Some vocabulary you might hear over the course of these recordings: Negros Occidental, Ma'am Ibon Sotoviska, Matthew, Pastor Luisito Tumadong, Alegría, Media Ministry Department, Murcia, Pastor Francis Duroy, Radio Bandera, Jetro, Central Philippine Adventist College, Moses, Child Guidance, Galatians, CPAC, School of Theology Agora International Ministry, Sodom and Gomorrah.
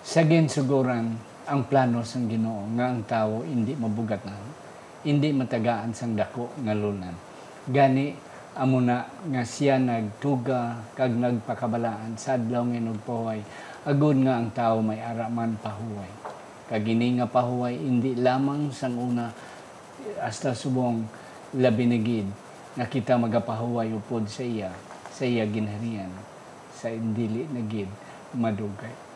sa ginsuguran ang plano sang Ginoo nga ang tawo hindi mabugatan, hindi matagaan sang dako nga lunan. Gani amo na nga siya nagtuga kag nagpakabalaan sa adlaw nga nagpahuway, agon nga ang tawo may araman pahuway. Kag ini nga pahuway hindi lamang sang una hasta subong labinigid nga kita magapahuway upod sa iya ginharian, sa indili na gid madugay.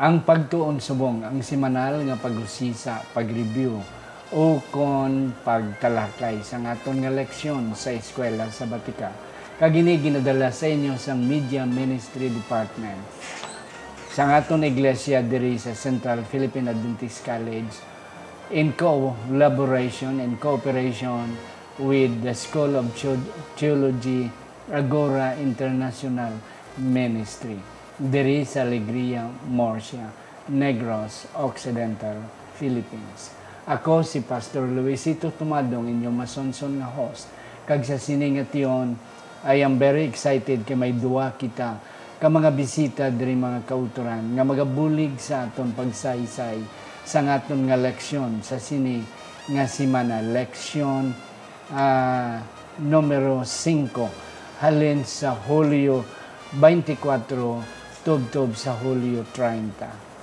Ang pagtuon subong, ang semanal nga pag-usisa, pag-review o kon pagtalakay sa aton nga leksyon sa eskwela sa Batika. Kagini ginadala sa inyo sa Media Ministry Department. Sa aton iglesia diri sa Central Philippine Adventist College in collaboration and cooperation with the School of Theology Agora International Ministry. Diri sa Alegría, Murcia, Negros Occidental, Philippines. Ako si Pastor Luisito Tumadong, inyong masonson nga host. Kag sa siningation, I am very excited kay may duwa kita ka mga bisita diri mga kauturan nga magabulig sa aton pagsaysay sa aton nga leksyon sa sini nga semana, leksyon numero 5 halin sa Hulyo 24. Tubtob sa Hulyo 30.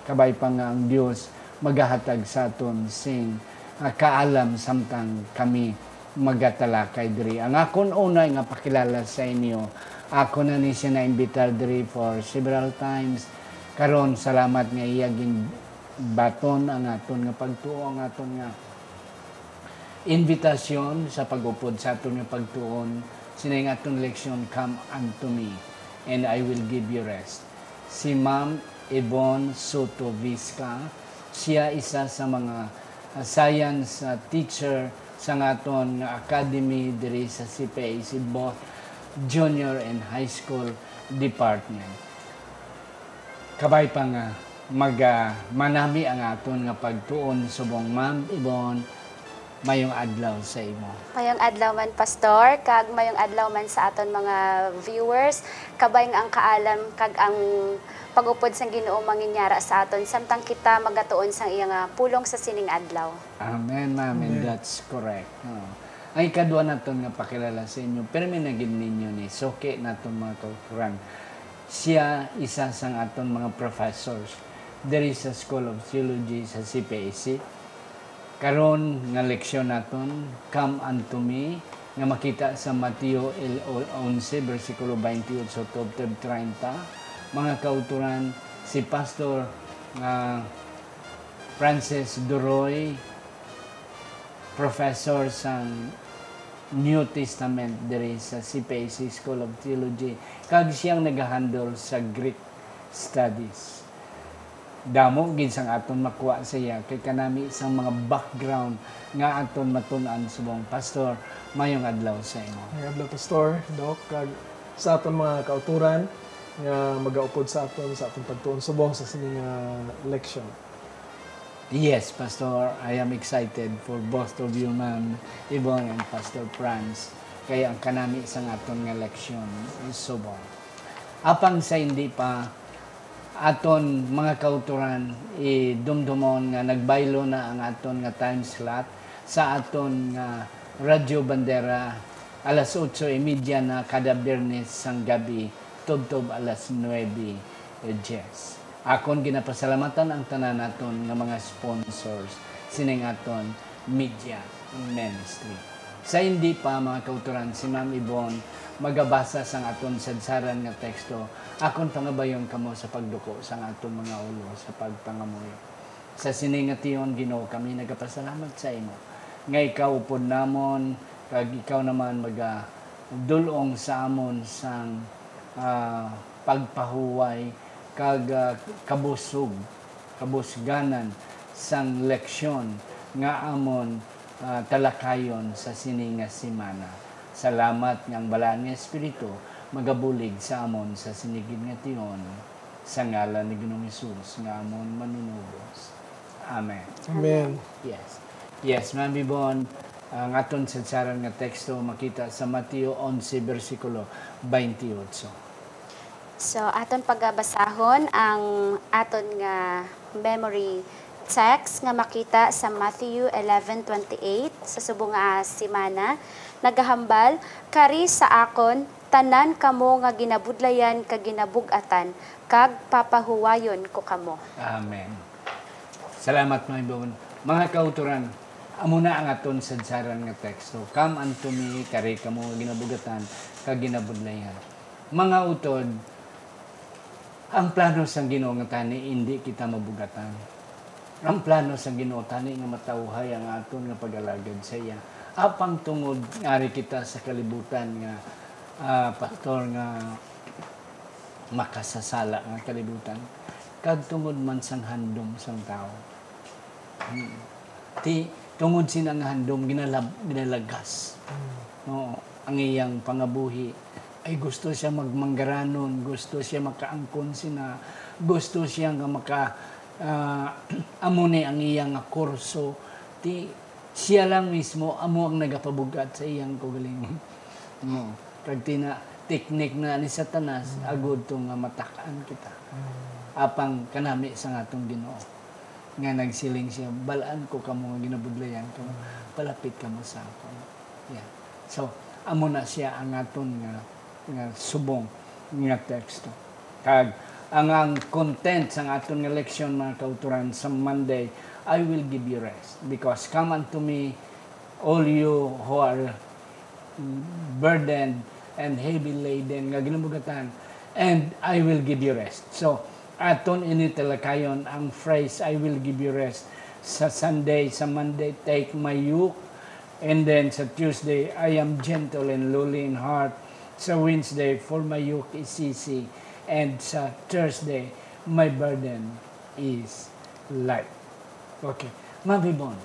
Kabay pa nga ang Diyos magahatag sa aton sing kaalam samtang kami magatalakay diri. Ang akon una nga pakilala sa inyo, ako na ni siya na-imbitar diri for several times. Karon salamat nga iyaging baton ang aton nga pagtuo, ang aton nga invitasyon sa pagupod sa aton nga pagtuon. Sinay nga aton leksyon, come unto me and I will give you rest. Si Ma'am Ibon Sotoviska, siya isa sa mga science teacher sa ngaton academy diri sa CPA, si both junior and high school department. Kabay pa nga manami ang aton nga pagtuon subong Ma'am Ibon, mayong adlaw sa imo. Mayong adlaw man, Pastor, kag mayong adlaw man sa aton mga viewers. Kabay nga ang kaalam kag ang pagupod sang Ginoo manginyara sa aton samtang kita magatuon sang iyang pulong sa sining adlaw. Amen, amen. That's correct. Ay kadwa naton nga pakilala sa inyo, pero may naging ninyo ni Soke naton mga kauturan. Siya isa sang aton mga professors diri sa School of Theology sa CPAC. Karon nga leksyon naton, come unto me, nga makita sa Matthew 11, versikulo 28, 30. Mga kauturan, si Pastor Francis Duroy, professor sa New Testament diri sa CPAC School of Theology, kag siyang nagahandol sa Greek Studies. Damo ginsang aton makuha sa iya kay kanami isang mga background nga aton matun-an subong Pastor. Mayong adlaw sa imo. Mayong adlaw, Pastor Doc, kag sa aton mga kauturan nga magaupod sa aton pagtuon subong sa sining leksyon. Yes, Pastor, I am excited for both of you, Ma'am Ibon and Pastor Franz, kay ang kanami isang aton nga leksyon subong. Apang sa hindi pa aton mga kauturan idumdumon nga nagbaylo na ang aton nga time slot sa aton nga Radio Bandera, alas 8:30 na kada Biyernes sang gabi, tubtob alas 9:10. Akon ginapasalamatan ang tanan naton nga mga sponsors sining aton Media Ministry. Sa hindi pa mga kauturan, si Ma'am Ibon magabasa sang aton sadsaran nga teksto. Akon pangabayon kamo sa pagduko sang aton mga ulo sa pagpangamuyo. Sa siningation Ginoo, kami nagapasalamat sa imo nga ikaw upod namon, kag ikaw naman maga dulong sa amon sang pagpahuway kag kabusganan sang leksyon nga amon talakayon sa sininga simana. Salamat ng balaan ng Espiritu magabulig sa amon sa sinigid nga tion sa ngalan ni Ginoong Hesus nga amon manunubos. Amen. Amen. Yes. Yes, Ma'am Ibon, ang aton sa tsaran nga teksto makita sa Mateo 11, versikulo 28. So, aton pagabasahon ang aton nga memory text nga makita sa Matthew 11:28 sa subong nga simana. Nagahambal, kari sa akon, tanan kamo nga ginabudlayan kag ginabugatan, kag papahuwayon ko kamo. Amen. Salamat, Ma'am Ibon. Mga kauturan, amuna ang aton sa saran nga teksto. Come unto me, kare ka mo ginabugatan, kaginabudlayan. Mga utod, ang plano sa Ginoo nga tani hindi kita mabugatan. Ang plano sa Ginoo tani nga matawhay ang aton nga pag-alagad sa iya. Apang tungod ari kita sa kalibutan nga pastor nga makasasala nga kalibutan. Kag tungod man sang handom sang tao. Tungod sinang handom, ginalagas. No, ang iyang pangabuhi, ay gusto siya magmanggaranon, gusto siya makaangkon sina, gusto siya nga maka-amune ang iyang kurso. Siya lang mismo, amo ang nagapabugat sa iyang kagalingon. No, kag tina, teknik na ni Satanas, agod to nga matakaan kita. Apang kanami sa atong Ginoo. Nga nagsiling siya, balaan ko ka mo, ginabudlayan ko, palapit ka mo sa ako. Yeah. So, amo na siya ang aton nga subong nga teksto. Kag, ang content sa aton nga leksyon, mga kauturan, sa Monday, I will give you rest. Because come unto me, all you who are burdened and heavy laden, nga ginabugatan, and I will give you rest. So, aton initalakayon ang phrase, I will give you rest. Sa Sunday, sa Monday, take my yoke. And then sa Tuesday, I am gentle and lowly in heart. Sa Wednesday, for my yoke is easy. And sa Thursday, my burden is light. Okay. Ma'am Ibon,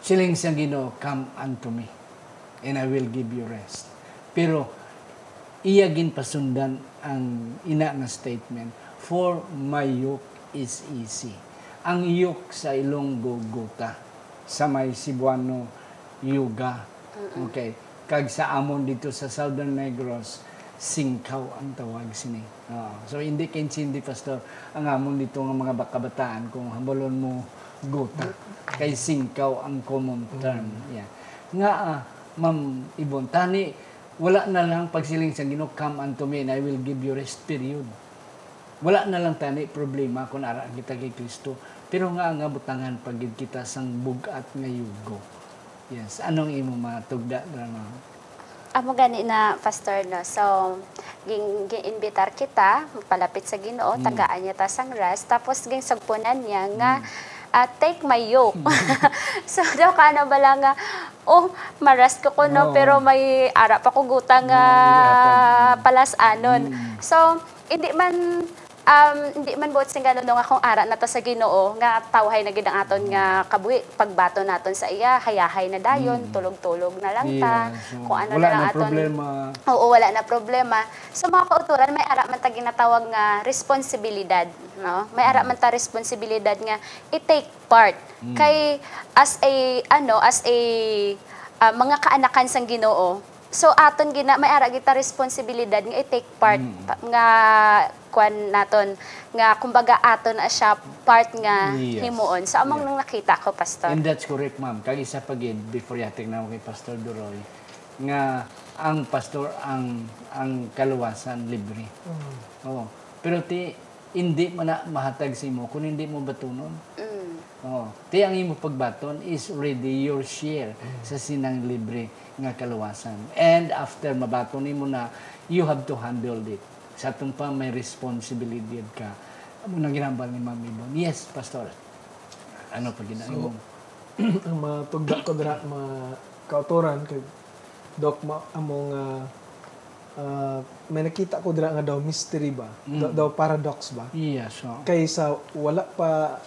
siling sa Ginoo, come unto me, and I will give you rest. Pero, iyagin pasundan ang ina nga statement, for my yoke is easy. Ang yoke sa Ilonggo gota, sa may Cebuano yuga. Okay, kag sa amon dito sa Southern Negros, singkaw ang tawag sini. So hindi kinsindi pastor ang amon dito ng mga bakabataan kung hambalon mo gota. Kay singkaw ang common term. Yeah. Nga Ma'am Ibon, tani wala na lang pagsiling sa Ginoo, come unto me and I will give you rest, period. Wala na lang tani problema kung araan kita kay Kristo. Pero nga butangan pagid kita sang bugat nga yugo. Yes, anong imo matugda drama? Amo gani na pastor no. So giinbitar kita palapit sa Ginoo, tagaan niya ta sang rest, tapos ging sagpunan niya nga take my yoke. So daw kana bala nga, oh, maras ko ko no, pero may ara pa ko guta nga palasanon. So hindi man buot sing ganon nga kung ara na ta sa Ginoo nga tawhay na gid ang aton nga kabuhi, pagbato naton sa iya, hayahay na dayon, tulog-tulog na lang ta. So, kung ano wala na aton problema. Oo, wala na problema. So mga kauturan, may ara man ta ginatawag nga responsibilidad. No? May ara man ta responsibilidad nga i-take part kay as a mga kaanakan sang Ginoo. So aton gina may ara kita responsibilidad nga i-take part nga kwan naton nga kumbaga aton siya part nga himuon. So among nang nakita ko pastor. And that's correct, ma'am. Kag isa pagid before yatik na kay Pastor Duroy nga ang pastor ang kaluwasan libre. Oo. Pero hindi man na mahatag sa imo kung hindi mo batunon. Ang imo pagbaton is already your share sa sinang libre nga kaluwasan. And after mabaton nimo na, you have to handle it. Sa atong pa may responsibility ka. Amo na ginambal ni Ma'am Ibon. Yes, pastor. Ano pa ginagawa mo? Ang mga pagdakod ra, kautoran kay Doc among may nakita ko dira nga daw mystery ba, daw paradox ba. Yeah, sure. Kaysa wala pa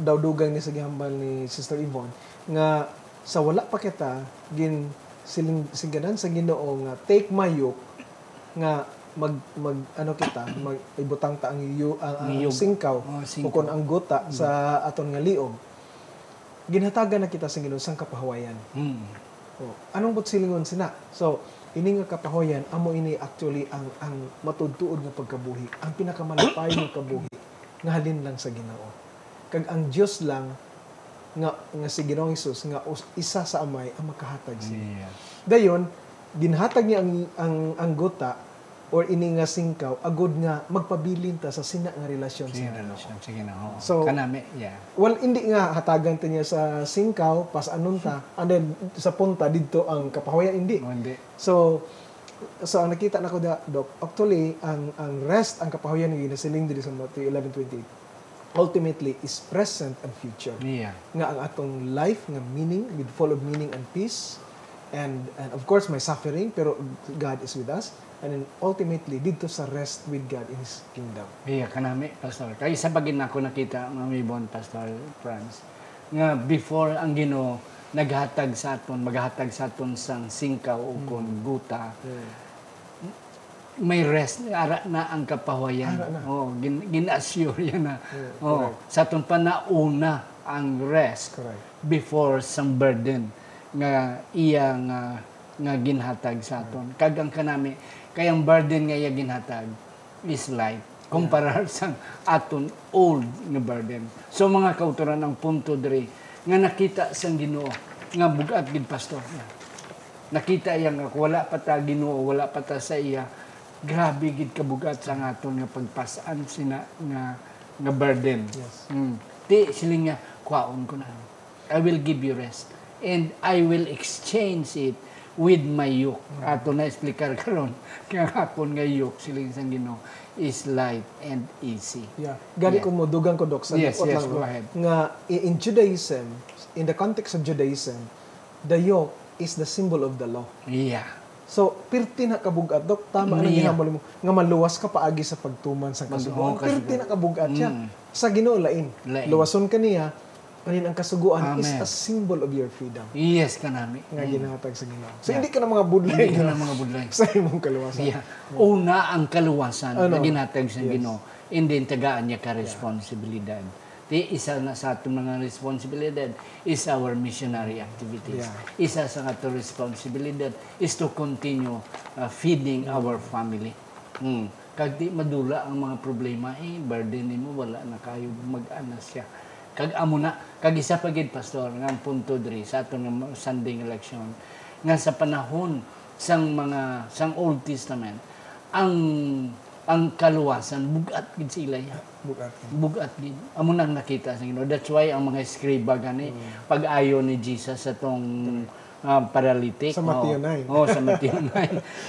daw dugang ni sa gihambal ni Sister Yvonne nga sa wala pa kita gin siling siganan sa Ginoo nga take my yoke nga ibutang ta ang singkaw o kon ang gota sa aton nga liog. Ginhatagan na kita sa Ginoo sang kapahawayan. Oh, anong butsilingon sina? So, ini nga kapahoyan, amo ini actually ang matudtuod nga pagkabuhi, ang pinakamalapay nga kabuhi, nga halin lang sa Ginoo. Kag ang Dios lang nga si Ginoong Hesus nga isa sa amay ang makahatag siya. Yeah. Dayon, ginhatag niya ang gota or ini nga singkaw agud nga magpabilin ta sa sina nga relasyon sa Ginoo. So kanami, yeah. Well, indi nga hatagan ta niya sa singkaw pas anon ta and then sa punta didto ang kapahawayan indi. So ang nakita nako da Doc, actually ang rest ang kapahawayan nga ginasiling diri sa Matthew 11:28 ultimately is present and future. Yeah. Nga ang atong life nga meaning with full of meaning and peace and of course may suffering pero God is with us. And then ultimately, dito sa rest with God in His kingdom. Yeah, kanami, Pastor. Kaya sa bagay na ako nakita, Ma'am Ibon, Pastor Franz, nga before ang Ginoo naghatag sa aton, maghatag sa aton sang singkaw o kon guta, may rest, ara na ang kapahawayan. Oh, gin-assure yan na. Yeah, oh, sa aton pa nauna ang rest before sang burden nga iyang nga ginhatag sa aton. Kag ang kanami, kayang burden nga iya ginhatag is light compared sa aton old nga burden. So mga kautoran ang punto diri nga nakita sang Ginoo nga bugat gid Pastor. Nakita iya nga wala pa ta Ginoo, wala pa ta sa iya. Grabe gid kabugat sang aton nga pagpasaan sina nga burden. Yes. Di siling nga kwaon ko na. I will give you rest and I will exchange it with my yoke. Ato na explicar karon kaya akon nga yoke siling sang Ginoo is light and easy. Yeah. Gani ko mo dugang ko Doc sa go ahead. Nga in Judaism, in the context of Judaism, the yoke is the symbol of the law. Yeah. So pirti na kabugat Doc, tama na ginamol mo nga maluwas ka paagi sa pagtuman sa kasuguan. Pirti na kabugat siya sa Ginoo lain. Luwason kaniya. Kanin ang kasuguan is a symbol of your freedom. Yes, kanami. Nga ginahatag sa Ginoo. So, hindi ka na mga budlay. Hindi ka na mga budlay. Sa imong kaluwasan. Yeah. Una ang kaluwasan na ginatag sa Ginoo. And then, tagaan niya ka-responsibilidad. Isa na sa atong mga responsibilidad is our missionary activities. Yeah. Isa sa atong responsibilidad is to continue feeding our family. Kag di madula ang mga problema, burden mo, wala na kayo mag-anas siya. Kag-isa pa gid Pastor nga punto diri sa atong Sunday election nga sa panahon sang mga sang Old Testament ang kaluwasan bugat gid sila bugat gid amo nang nakita sa Ginoo. That's why ang mga escriba gani pag-ayo ni Jesus sa tong paralytic sa Mateo 9 sa Mateo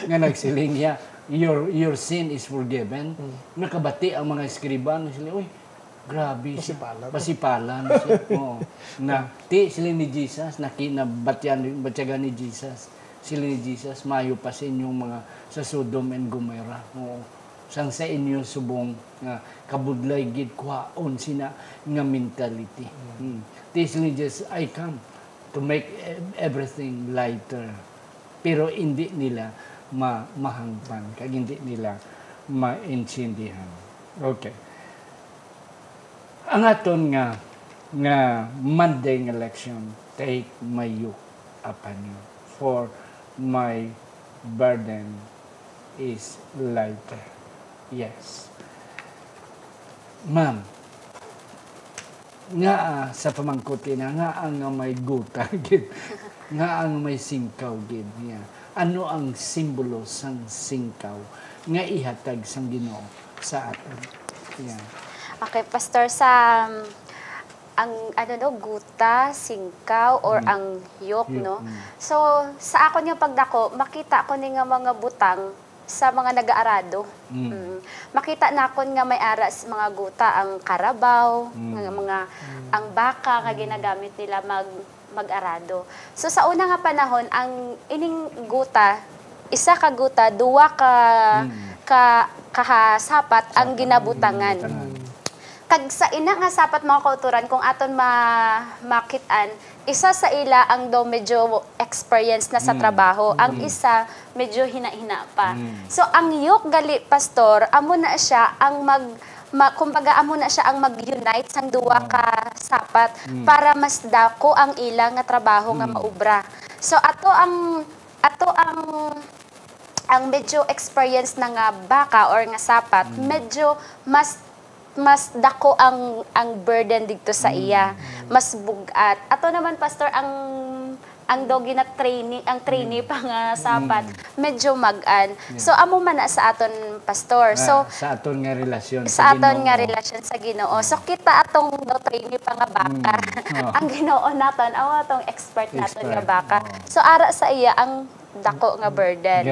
9 nga nagsiling niya your sin is forgiven. Nakabati ang mga escriba sila, uy grabe siya. Pasipalan siya. Oo. Sila ni Jesus, batyagan ni Jesus. Sila ni Jesus, mayo pa sa inyong mga sa Sodom and Gomorrah. Oo. Sang sa inyo subong nga kabudlay gid kwaon sina nga mentality. Sila ni Jesus, I come to make everything lighter. Pero hindi nila mahangpan. Kag hindi nila maintindihan. Okay. Ang aton nga Monday nga election, take my yoke upon you, for my burden is lighter. Yes. Ma'am, nga sa pamangkot kina, nga ang may guta gid, nga ang may singkaw gid niya. Ano ang simbolo sang singkaw nga ihatag sang Ginoo sa aton? Yeah. Okay, Pastor, sa guta, singkaw or ang yoke, no? So, sa ako niya pagdako, makita ko ni nga mga butang sa mga nag-aarado. Makita na kon nga may aras mga guta ang karabaw, ang baka nga ginagamit nila mag-arado. So sa una nga panahon ang ining guta, isa ka guta, duwa ka kahasapat ang ginabutangan. Kag sa ina nga sapat mga kauturan kung aton makitaan, isa sa ila ang do medyo experience na sa trabaho, ang isa medyo hina-hina pa. So ang yok gali pastor, amo na siya ang kumbaga amo na siya ang mag-unite sang duwa ka sapat para mas dako ang ila nga trabaho nga maubra. So ato ang medyo experience na nga baka or nga sapat, medyo mas dako ang burden dito sa iya, mas bugat. Ato naman pastor ang dogi na trainee, ang trainee pa nga sapat, medyo magan. So amo man na sa aton pastor. So sa aton nga relasyon sa aton nga relasyon sa Ginoo. So kita atong do trainee pa nga baka. Ang Ginoo naton, awa atong expert naton nga baka. So ara sa iya ang dako nga burden.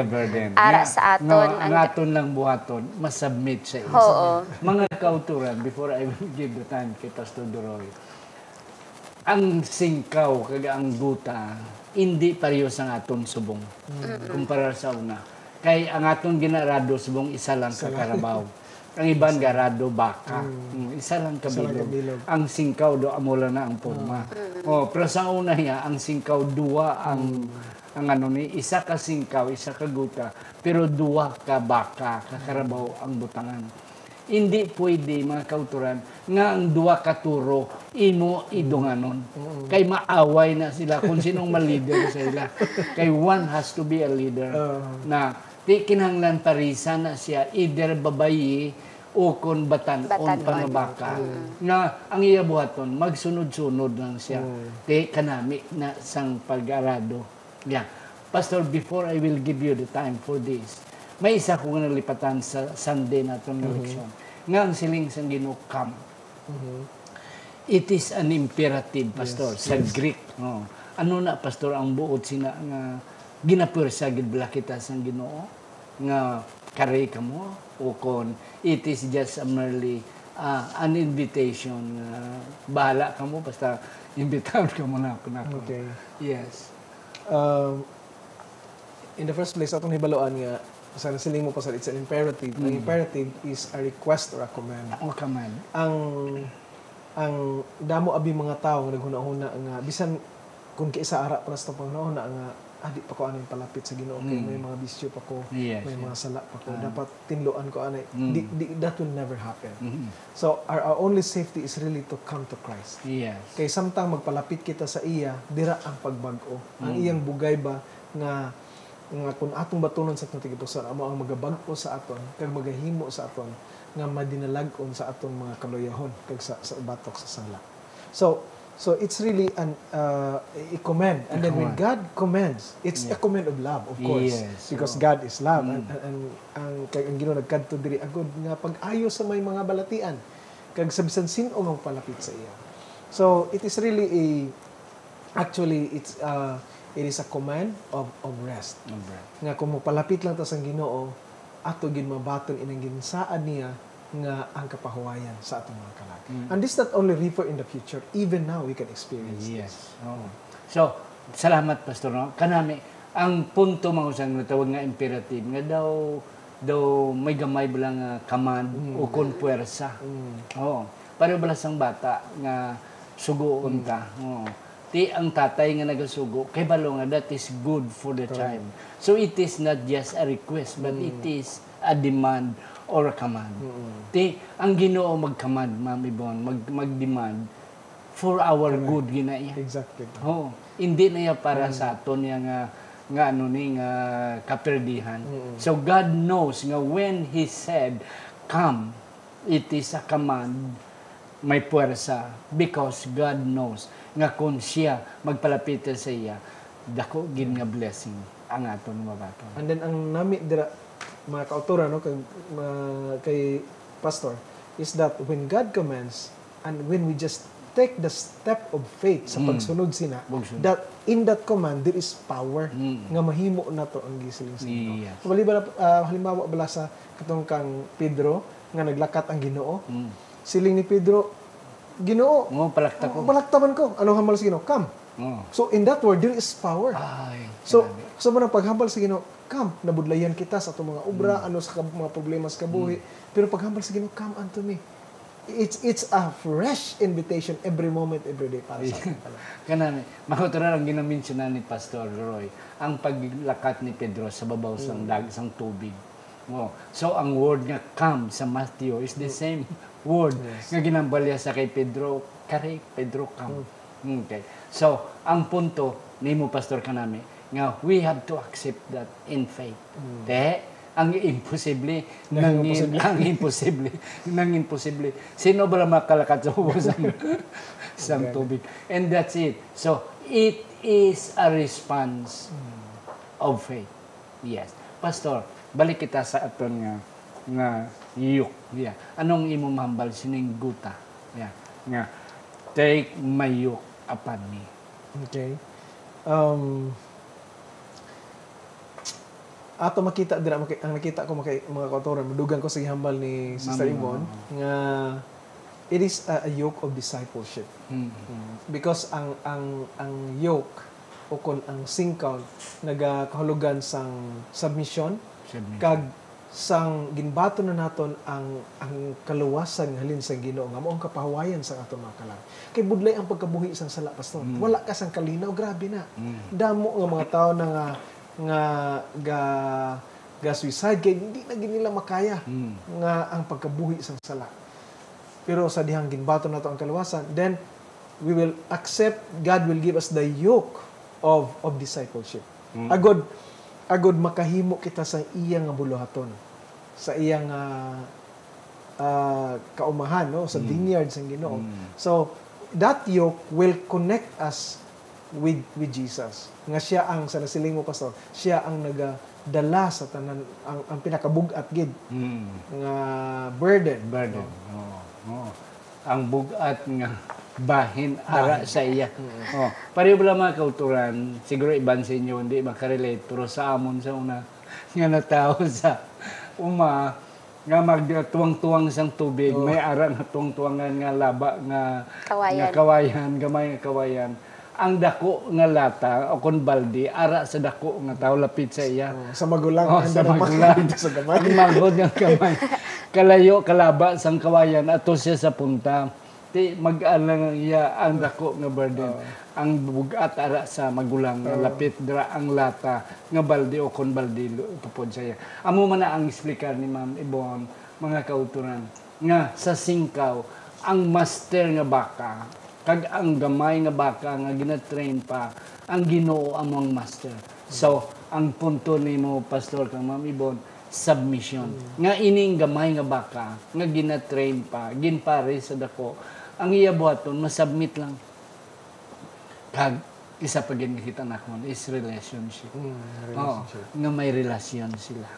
Ara sa aton. Ang aton lang buhaton, masubmit sa iyo. Mga kauturan, before I will give the time kay Pastor Duroy, ang singkaw, kaga ang guta, hindi pareho sa atong subong. Kumpara sa una. Kay ang atong ginarado subong, isa lang sa karabaw. Ang ibang garado, baka. Isa lang kabilog. Ang singkaw, do, amula na ang porma. Pero sa una niya, ang singkaw, dua ang... isa ka singkaw, isa ka guta, pero dua ka baka, kakarabaw ang butangan. Hindi pwede, mga kauturan, nga ang dua katuro, imo idunganon. Kay maaway na sila kung sinong ma-leader sa ila. Kay one has to be a leader. Na kinahanglan parisa na siya, either babayi o kon batan-on panabaka. Na ang iya buhaton, magsunod-sunod lang siya. Kay kanami na sang pag-arado. Yeah. Pastor, before I will give you the time for this, may isa ko nga nalipatan sa Sunday na itong eleksyon. Nga ang siling sang Ginoo come. It is an imperative, Pastor, sa Greek. Ano na, Pastor, ang buod sina nga ginapwersa gidbala kita sang Ginoo? Nga kare ka mo? O kon, it is just a merely an invitation. Bahala ka mo, basta invitahan ka mo na ako na ako. Yes. In the first place, atong hibaluan nga, sa nasiling mo pasal, it's an imperative. Ang imperative is a request or a command. Ang damo abi mga tao nga naghuna-huna nga, bisan kung kaisa ara para sa panghuna-huna nga, di pa ko anay palapit sa Ginoo, kay may mga bisyo pa ko, may mga sala pa ko, dapat tinloan ko anay. That will never happen. So, our only safety is really to come to Christ. Kay samtang magpalapit kita sa iya, dira ang pagbag-o. Ang iyang bugay ba nga kung atong batunon sa atong tigipusan, amo ang magabag-o sa aton, kag magahimo sa aton, nga madinalag-on sa atong mga kaluyahon, kag sa batok sa sala. So it's really a command. And then when God commands, it's a command of love, of course. Because God is love. And ang Ginoo nagkadto diri agud nga pag-ayo sa may mga balatian. Kag sa bisan sino ang palapit sa iya. So it is really it is a command of rest. Nga kung mopalapit lang ta sang Ginoo, ato gid mabaton inang ginsaad niya nga ang kapahuwayan sa atong mga kalag. And this not only refer in the future, even now we can experience this. So, salamat Pastor. Kanami, ang punto mga usang natawag nga imperative, nga daw may gamay bala nga command o konpwersa. Para bala sang bata nga sugoon ta. Ti ang tatay nga nagasugo, kay balo nga that is good for the child. So it is not just a request, but it is a demand or a command. Ang Ginoo mag-command, Ma'am Ibon, mag-demand for our good ginaya. Exactly. Hindi na iya para sa aton niya nga kaperdihan. So God knows nga when He said, come, it is a command, may puwersa, because God knows nga kung siya magpalapit sa iya, dako gid nga blessing ang aton mabato. And then ang nami dira mga kautura, kay Pastor, is that when God commands and when we just take the step of faith sa pagsunod sina, that in that command, there is power nga mahimo na to ang gisiling sino. Yes. So, halimbawa bala sa katong kang Pedro, nga naglakat ang Ginoo. Siling ni Pedro, Ginoo, palaktaban ko. Anong hambal sa Ginoo? Come. So, in that word, there is power. So, sa mga paghambal sa Ginoo, come, nabudlayan kita sa itong mga obra, ano sa mga problema sa kabuhi. Pero paghambal sa Ginoo, come unto me. It's a fresh invitation every moment, every day para sa akin pala. Kanani, makuturan ang ginamention ni Pastor Roy, ang paglakat ni Pedro sa babaw sang dagsang tubig. So, ang word nga come sa Matthew is the same word nga ginambalya sa kay Pedro, kare Pedro come. Okay. So, ang punto ni mo, Pastor Kanami, nga we have to accept that in faith. Te, ang imposible, nang imposible. Sino ba makalakat sa ubo sa tubig? And that's it. So, it is a response of faith. Yes. Pastor, balik kita sa aton nga yuk. Yeah. Anong imong mahambal? Sining guta? Yeah. Nga, take my yoke upon me. Okay. Ato makita, ang nakita ko mga kautoran, madugan ko sa ihambal ni Sister Ibon, nga it is a yoke of discipleship. Because ang yoke, o kon ang singkaw, nagakahulugan sang submission. Kag sang ginbato na naton ang kaluwasan halin sa Ginoo nga mao ang kapahawayan sa ato mga kalang. Kay budlay ang pagkabuhi sang sala, Pastor. Wala ka sang kalinaw, grabe na. Damo nga mga tao na nga suicide kay hindi na ginila makaya nga ang pagkabuhi sang sala. Pero sa dihang ginbato nato ang kaluwasan, then we will accept, God will give us the yoke of discipleship. Agod makahimo kita sa iyang buluhaton, sa iyang kaumahan, no, sa vineyard sa Ginoo. So that yoke will connect us with Jesus, nga siya ang sa nasiling mo, Pastor, siya ang nagadala sa tanan ang pinakabugat gid nga burden. Ang bugat nga bahin ara sa iya. Pareho pala mga kauturan, siguro iban sa inyo, hindi makarelate, pero sa amon sa una, nga natao sa uma, nga magtuwang-tuwang sang tubig, may ara na tuwang-tuwangan nga laba, nga kawayan. Ang dako nga lata, o kon baldi, ara sa dako nga tao, lapit sa iya. Sa magulang, sa magulang, sa kamay. Ang magod ng kamay. Kalayo, kalaba, sang kawayan, ato siya sa punta. Mag-alang iya ang dako nga burden, ang bugat ara sa magulang, lapit dra ang lata nga baldi o kon baldi tupod saya. Amo man ang explicar ni Ma'am Ibon, mga kauturan, nga sa singkaw ang master nga baka kag ang gamay nga baka nga gina-train pa ang Ginoo among master. So ang punto nimo, Pastor kang Ma'am Ibon, submission. Nga ining gamay nga baka nga gina-train pa, ginpare sa dako, ang iya buhaton masubmit lang. Kag isa pa gid kita nakon is relationship. Nga may relasyon sila.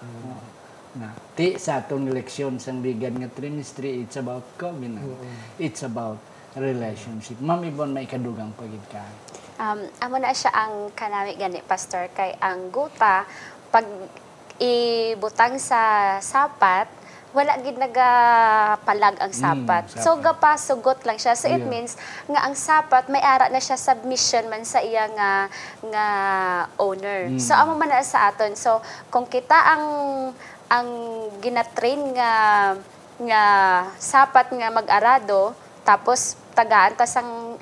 Na ti sa atong leksyon sang bigan nga trimestre, it's about covenant. It's about relationship. Ma'am Ibon, may kadugang pagid ka. Amo na siya ang kanami gani, Pastor, kay ang guta pag ibutang sa sapat, wala gid nagapalag ang sapat. So gapasugot lang siya. So it means nga ang sapat may ara na siya submission man sa iya nga owner. So amo man na sa aton. So kung kita ang ginatrain nga sapat nga mag-arado, tapos tagaan ta sang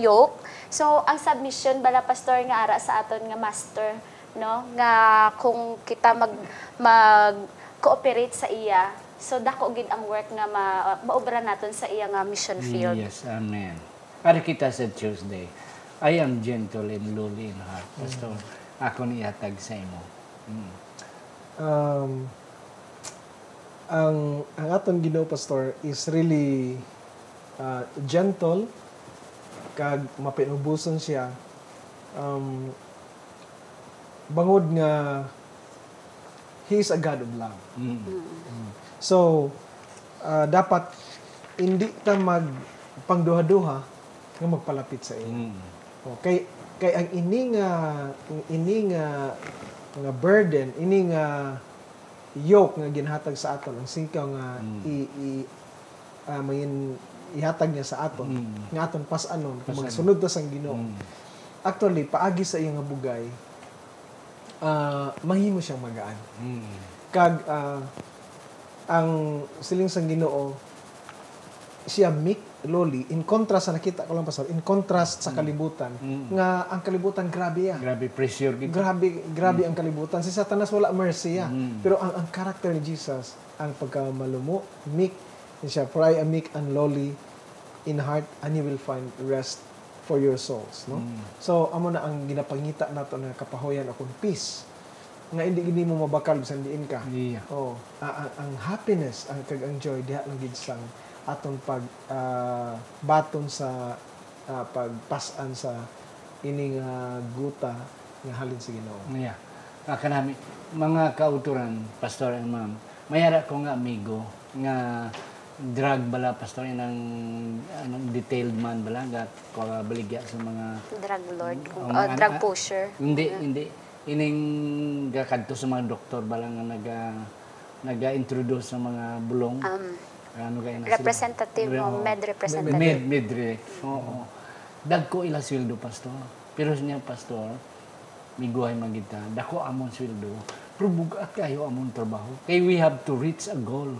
yoke. So ang submission bala, Pastor, nga ara sa aton nga master, no? Nga kung kita mag-cooperate sa iya, so dako gid ang work nga maobra naton sa iya nga mission field. Yes, amen. Para kita sa Tuesday, I am gentle and lowly in heart. Pastor, ako nihatag sa imo. Ang aton Ginoo, Pastor, is really gentle, kag mapinubuson siya. Bangod nga, He is a God of love. So, dapat hindi ta pangduha-duha nga magpalapit sa inyo. Okay, kay ang ining nga burden, ining nga yoke nga ginhatag sa aton, ang sikaw nga ihatag niya sa aton, nga aton pas-anon magsunod ta sang Ginoo. Actually, paagi sa iyang bugay, mahimo siyang magaan. Kag ang siling sang Ginoo, siya lowly, in contrast sa nakita ko lang pastor, in contrast sa kalibutan, nga ang kalibutan grabe ya. Grabe pressure gito. Grabe ang kalibutan. Si Satanas wala mercy ya. Pero ang character ni Jesus, ang pagkamalumo, meek, siya pray, meek and lowly in heart, and you will find rest for your souls, no? So amo na ang ginapangita nato na kapahoyan o kung peace nga hindi mo mabakal bisan diin ka. Yeah. Oh, ang happiness, ang joy diha lang gid sang atong pagbaton sa pagpasan sa ining guta nga halin sa Ginoo. Yeah. Kanami mga kauturan, pastor and ma'am, mayara ko nga amigo nga drug bala, pastor, anong detailed man bala nga kabaligya sa mga drug lord o drug pusher. Hindi ining gakadto sa mga doktor bala nga naga-introduce sa mga bulong. Representative o med-representative. Oo. Dagko ila sweldo, pastor. Pero niya, pastor, miguhay magita. Dako amon sweldo. Prubugat kayo amon trabaho. Kaya we have to reach a goal.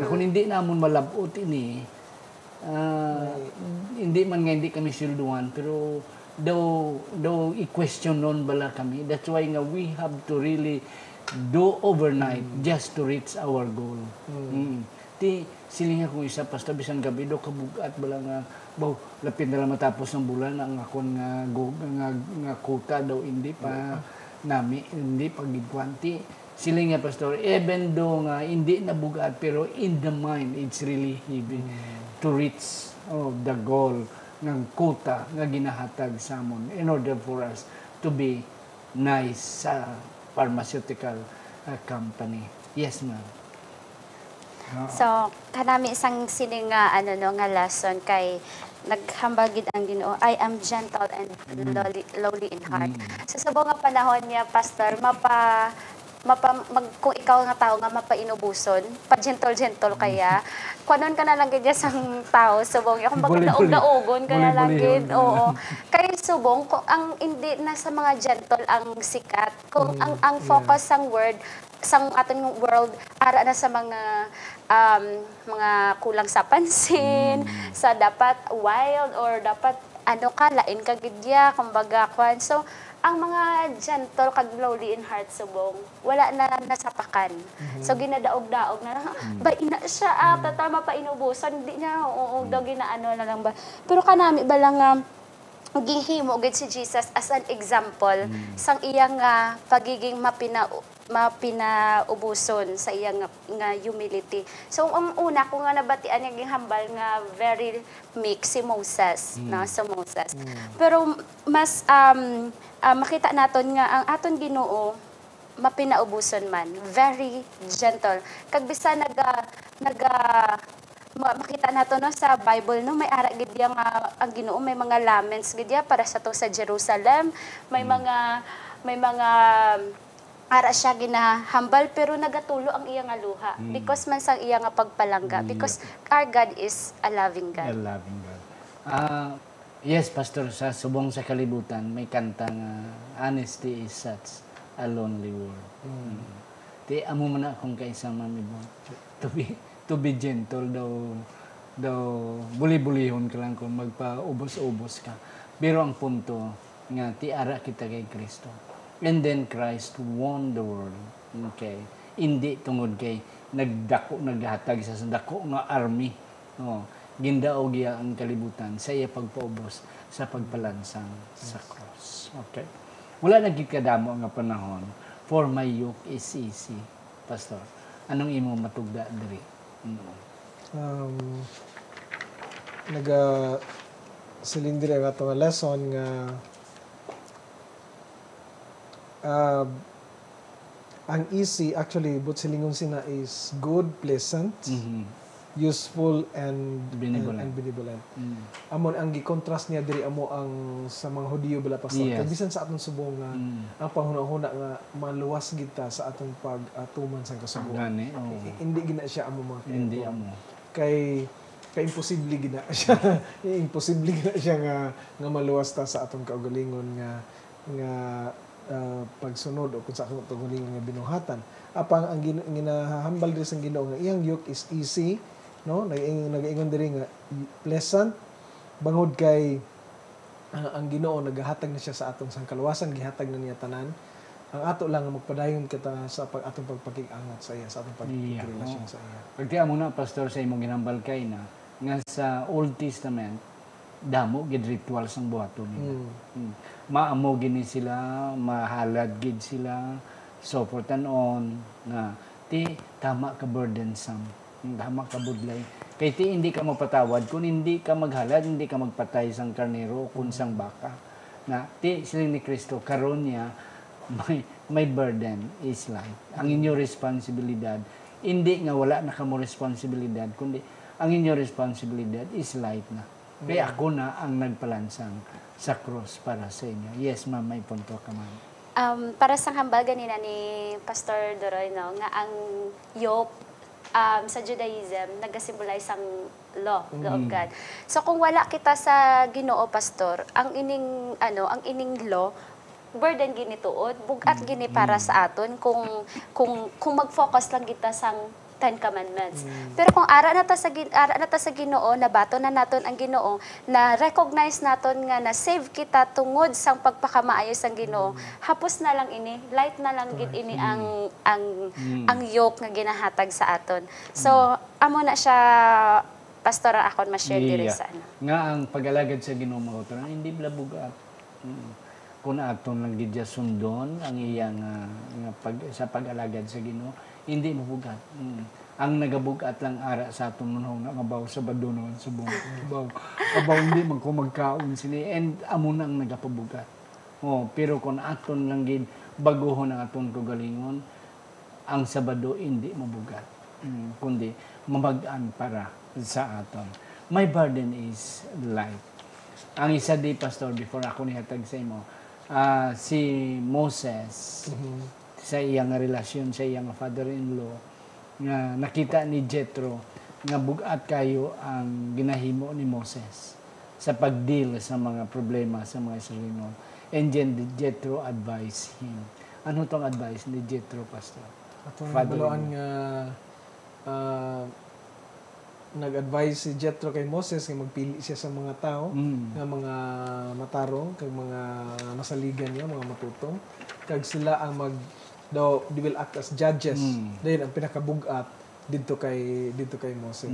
Na kung hindi na amon malabot ini, hindi man nga hindi kami sweldoan, pero daw i-question noon bala kami. That's why nga we have to really do overnight just to reach our goal. Di silinga kung isa, pastor, bisan gabi do kabugat bala nga baw lapit na lang matapos ng bulan ang akon nga kuta daw hindi pa nami hindi pagigwanti. Silinga, pastor, even do nga hindi na bugat pero in the mind it's really heavy to reach the goal ng kuta nga ginahatag sa amon in order for us to be nice sa pharmaceutical company. Yes, ma'am. So, kanami isang siling nga nga lesson kay naghambagid ang Ginoo, I am gentle and lowly in heart. So, sa buong panahon niya, pastor, kung ikaw nga tao nga mapainubuson, pa gentle kaya, kuanon ka na lang gid sang tao subong. Kung baga naog-naugon ka na lang gid. Oo. Kay subong ang hindi na sa mga gentle ang sikat. Kung ang focus sang word sang aton world ara na sa mga kulang sa pansin, sa dapat wild or dapat lain kagidya, kumbaga kwan. So ang mga gentle kag lowly in heart subong wala na nasapakan. So ginadaog-daog na lang ba ina siya tama pa inubusan di niya daw ginaano na lang ba. Pero kanami ba lang gihimo gid si Jesus as an example sang iyang pagiging mapinaubuson sa iyang nga humility. So ang una ko nga nabatian yung hambal nga very meek si Moses, Pero mas makita naton nga ang aton Ginoo mapinaubuson man, very gentle. Kag bisan makita nato sa Bible may ara gid yang ang Ginoo may mga laments gid para sa to sa Jerusalem, may mga ara siya ginahambal pero nagatulo ang iyang luha because man sang iyang pagpalangga because our God is a loving God. A loving God. Yes, pastor, sa subong sa kalibutan may kanta nga honesty is such a lonely world. Ti amo man akong kaysa mami mo to be gentle daw buli-bulihon ka lang kung magpa-ubos-ubos ka. Pero ang punto nga ti ara kita kay Kristo. And then Christ won the world. Okay. Hindi tungod kay naghatag sa dako nga army. Gindaog iya ang kalibutan sa iya pagpaubos sa pagpalansang sa cross. Okay. Wala na gid kadamo nga panahon for my yoke is easy. Pastor, anong imo matugda diri? Naga-silindire nga to lesson nga ang easy, actually, but silingon sina is good, pleasant, useful and benevolent. Amon ang gi-contrast niya diri amo ang sa mga Hudiyo bala pastor. Kay bisan sa aton subong nga ang panghuna-huna nga maluwas kita sa atong pag-atuman sa kasubo. Hindi gina siya amo mga kaibigan. Hindi amo. Kay imposible gina siya. Imposible gina siya nga maluwas ta sa atong kaugalingon nga pagsunod o kung sa atong kaugalingon nga binuhatan. Apang ang ginahambal diri sa Ginoo nga iyang yoke is easy. No, nag-ingon diri nga pleasant bangod kay ang Ginoo nagahatag na siya sa atong sangkaluwasan, gihatag na niya tanan. Ang ato lang magpadayon kita sa atong pagpakig-angat sa iya, sa atong pagrelasyon sa iya. Pagtiya mo na pastor sa imong ginambal kay na nga sa Old Testament damo gid ritual sang buhaton nila. Maamo gini sila, mahalad gid sila, so forth and on na ti tama ka burdensome. Dama ka budlay. Kay ti hindi ka mapatawad kung hindi ka maghalad, hindi ka magpatay sang karnero kun sang baka. Na ti siling ni Kristo karon niya may burden is life. Ang inyo responsibilidad hindi nga wala na ka mo responsibilidad kundi ang inyo responsibilidad is life na. Kaya ako na ang nagpalansang sa cross para sa inyo. Yes ma'am, may punto ka ma'am. Para sa hambal ganina ni Pastor Duroy no nga ang yoke sa Judaism, nagasimbolize sang law, law of God. So kung wala kita sa Ginoo pastor, ang ining law burden gini tuod, bugat gini para sa aton kung mag-focus lang kita sang Ten Commandments. Pero kung ara na ta sa Ginoo, nabato na naton ang Ginoo, na recognize naton nga na save kita tungod sang pagpakamaayo sang Ginoo. Hapos na lang ini, light na lang gid ini ang yoke nga ginahatag sa aton. So amo na siya pastora akon ma-share diri sa ano. Nga ang pagalagad sa Ginoo mao hindi blabugat. Kun aton lang gid sundon ang iyang sa pagalagad sa Ginoo. Hindi mabugat. Ang nagabugat lang ara sa atong manhong nakabaw sa badunon sa buong abaw hindi magkumagkaon sini and amo nang nagapabugat. Oh, pero kon aton lang gid baguhon ang aton kaugalingon ang Sabado hindi mabugat. Kundi mabag-an para sa aton. My burden is light. Ang isa di pastor before ako nihatag sa imo si Moses. Sa iyang relasyon sa iyang father-in-law nga nakita ni Jetro nga bugat kayo ang ginahimo ni Moses sa pagdeal sa mga problema sa mga Israelino. And then Jetro advised him. Ano tong advice ni Jetro pastor? Atong baluan nga nag-advise si Jetro kay Moses nga magpili siya sa mga tao nga mga matarong kay mga masaligan niya, mga matutong kag sila ang they will act as judges. Dahil ang pinakabugat dito kay Moses.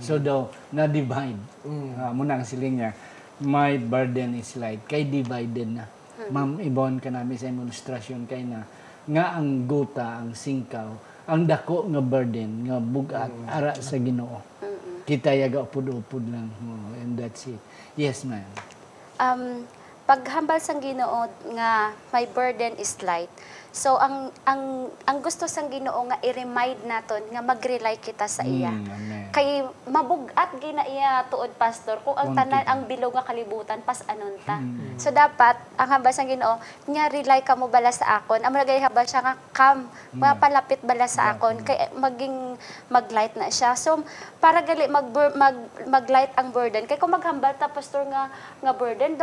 So daw na-divide. Munang siling niya, my burden is light. Kay divided na. Ma'am Ibon, kanami sa imonstrasyon kay na. Nga ang gota, ang singkaw, ang dako nga burden, nga bugat, ara sa Ginoo. Kita yaga upod-upod lang. And that's it. Yes, ma'am. Paghambal sang Ginoo nga my burden is light. So ang gusto sang Ginoo nga i-remind naton nga mag-rely kita sa iya. Kay mabugat gina iya tuod pastor kung ang tanan ang bilog nga kalibutan pas anon ta. So dapat ang hambal sang Ginoo nga rely ka mo bala sa akon. Amo lagay hambal siya nga come mapalapit bala sa akon kay maging maglight na siya. So para gali maglight ang burden kay kung maghambal ta pastor nga burden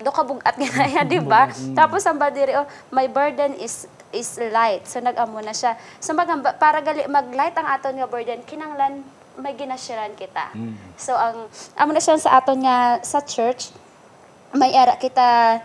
do ka bugat ginaya, di ba? Tapos ang badiri, my burden is light. So nag-amo na siya. So para gali mag-light ang aton nga burden, kinanglan may ginasyaran kita. So ang amo na siya sa aton nga sa church, may ara kita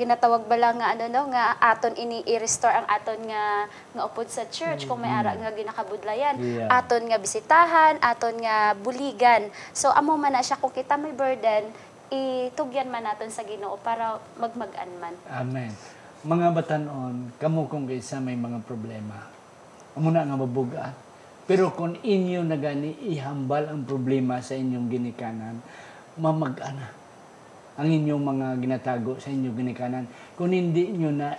ginatawag bala nga nga aton ini i-restore ang aton nga upod sa church kung may ara nga ginakabudlayan aton nga bisitahan aton nga buligan. So amo man na siya kung kita may burden itugyan man naton sa Ginoo para magmagaan man. Amen. Mga batanon kamo kung kaysa may mga problema amo na nga mabugat pero kung inyo na gani ihambal ang problema sa inyong ginikanan mamagana ang inyong mga ginatago sa inyong ginikanan. Kung hindi nyo na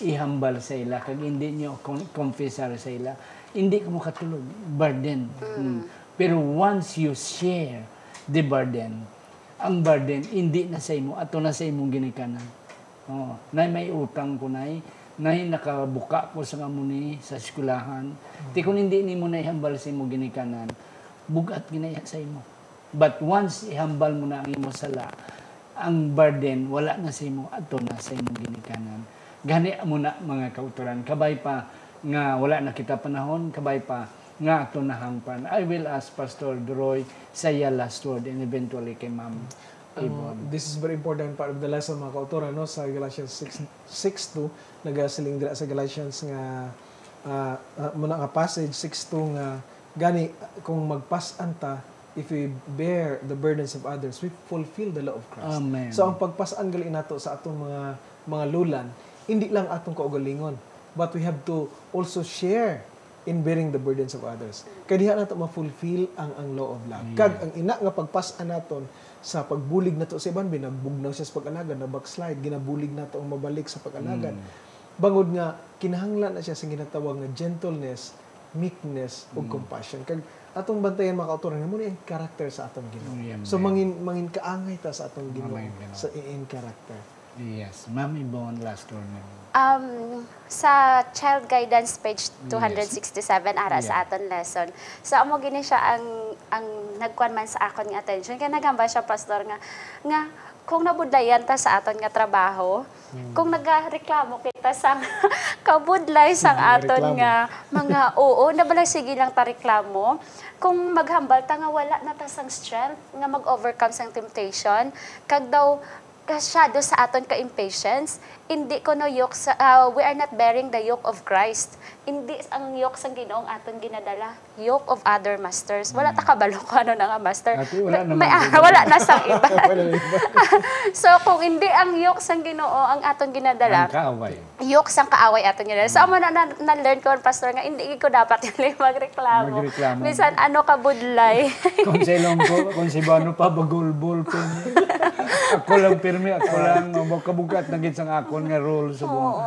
ihambal sa ila, kung hindi nyo confessar sa ila, hindi ka makatulog, burden. Pero once you share the burden, ang burden, hindi na sa imo, ato na sa imong ginikanan. Oh, nay may utang ko nay nakabuka ko sa kamuni, sa eskulahan. Di kung hindi ni mo na ihambal sa imong ginikanan, bugat ginaya sa imo. But once ihambal mo na ang imo sala, ang burden, wala na sa imo, ato na sa imong ginikanan. Gani mo na mga kauturan, kabay pa nga wala na kita panahon, kabay pa nga ato na hangpan. I will ask Pastor Duroy sa iya last word and eventually kay Ma'am Ibon. This is very important part of the lesson mga kautora, no? Sa Galatians 6:2, nagasiling dira sa Galatians nga muna nga passage 6:2 nga gani kung magpasan ta, if we bear the burdens of others, we fulfill the law of Christ. Amen. So ang pagpasan gali nato sa atong mga lulan, hindi lang atong kaugalingon, but we have to also share in bearing the burdens of others. Kaya diha nato ma-fulfill ang law of love. Kag ang ina nga pagpasan naton sa pagbulig nato sa iban, binabugnaw siya sa pag-alagan, na-backslide, ginabulig nato ang mabalik sa pag-alagan. Bangod nga, kinahanglan na siya sa ginatawag nga gentleness, meekness, o compassion. Kag atong bantayan mga kauturan, muna yung character sa atong Ginoo. So, mangin kaangay ta sa atong Ginoo, sa in character. Yes. Ma'am Ibon, last word na. Sa Child Guidance, page 267, ara sa aton lesson. So, amo gini siya ang nagkuan man sa akon nga attention. Kaya nagamba siya, Pastor, nga kung nabudlayan ta sa aton nga trabaho, kung nagareklamo kita sa kabudlay sa aton nga mga oo, nabalang sige lang ta reklamo, kung maghambal ta nga wala na ta sang strength, nga mag-overcome sang temptation, kag daw, kasyado sa aton ka-impatience, hindi ko no yoke sa, we are not bearing the yoke of Christ. Hindi ang yoke sang Ginoong aton ginadala, yoke of other masters. Wala ta kabalo ko ano na nga master. Ati, wala na sang iba. So kung hindi ang yoke sang Ginoo ang aton ginadala, yoke sang kaaway aton ginadala. So amo na learn ko Pastor nga hindi ko dapat yung magreklamo. Minsan ano ka budlay. Kung si Bano pa bagulbol ko. Ako lang pirmi, ako lang kabugat na gitsang akon nga role sa buong.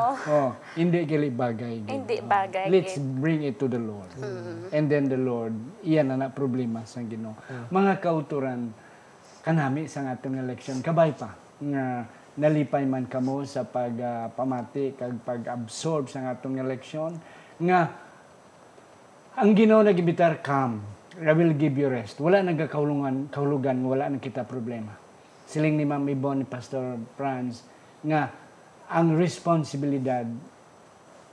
Hindi kili bagay. Hindi bagay. Let's bring it to the Lord. And then the Lord, iyan na problema sa Ginoo. Mga kauturan, kanami sa atong election, kabay pa nga nalipay man kamo sa pagpamati, kag pag-absorb sa atong election, nga ang Ginoo nagibitar, come, I will give you rest. Wala nagkakaulungan, kahulugan, wala nang kita problema. Siling ni Ma'am Ibon, ni Pastor Franz, nga ang responsibilidad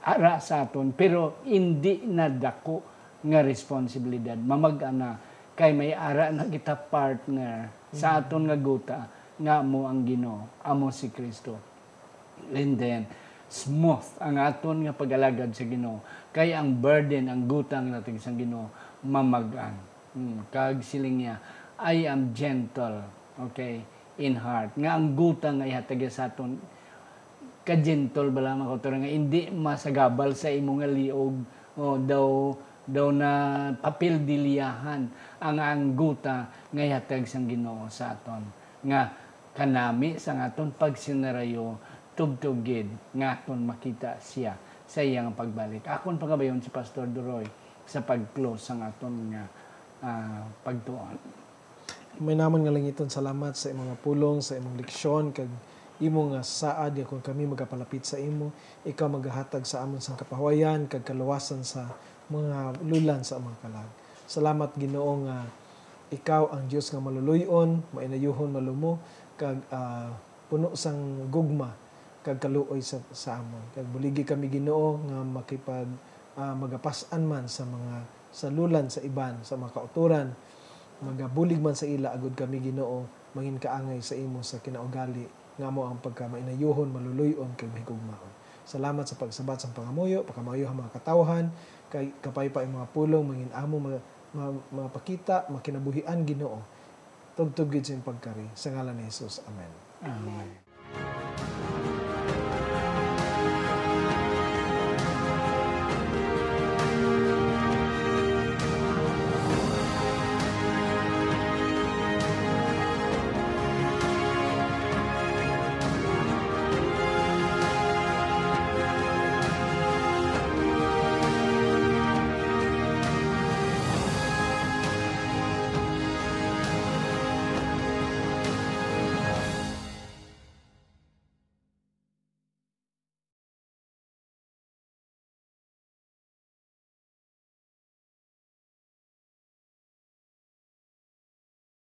ara sa aton, pero hindi nadako nga responsibilidad. Mamag-ana, kay may ara na kita partner sa aton nga guta, nga mo ang Ginoo, amo si Kristo. And then, smooth ang aton nga pag-alagad sa Ginoo, kay ang burden, ang gutang natin sa Ginoo, mamag-an. Kag siling niya, I am gentle, okay, in heart. Nga ang gutang ay hatagya sa aton, ka-gentle ba lamang ko nga hindi masagabal sa imong liog o daw na papildiliyahan ang guta nga hatag sang Ginoo sa aton. Nga kanami sang aton pagsinarayo tubtugid nga aton makita siya sa iyang pagbalik. Akon pagabayon si Pastor Duroy sa pag-close sang aton nga pagtuon. May naman nga lang iton salamat sa imong pulong, sa imong leksyon kag imo nga saad kung kami magapalapit sa imo, ikaw magahatag sa amon sang kapahawayan kag kaluwasan sa mga lulan sa among kalag. Salamat Ginoo nga ikaw ang Dios nga maluluyon, mainayuhon malumo kag puno sang gugma kag kaluoy sa amon. Kag buligi kami Ginoo nga makipag magapas-an man sa mga sa lulan sa iban sa mga kauturan, magabulig man sa ila agud kami Ginoo, mangin kaangay sa imo sa kinaugali nga mo ang pagkamainayuhon, maluluyon, kay mahigugmaon. Salamat sa pagsabat sa pangamuyo, pagkamayo ang mga katawhan, kay kapay pa ang mga pulong, mangin amo mapakita, makinabuhian Ginoo. Tugtugid sa pagkari. Sa ngalan ni Jesus. Amen. Amen.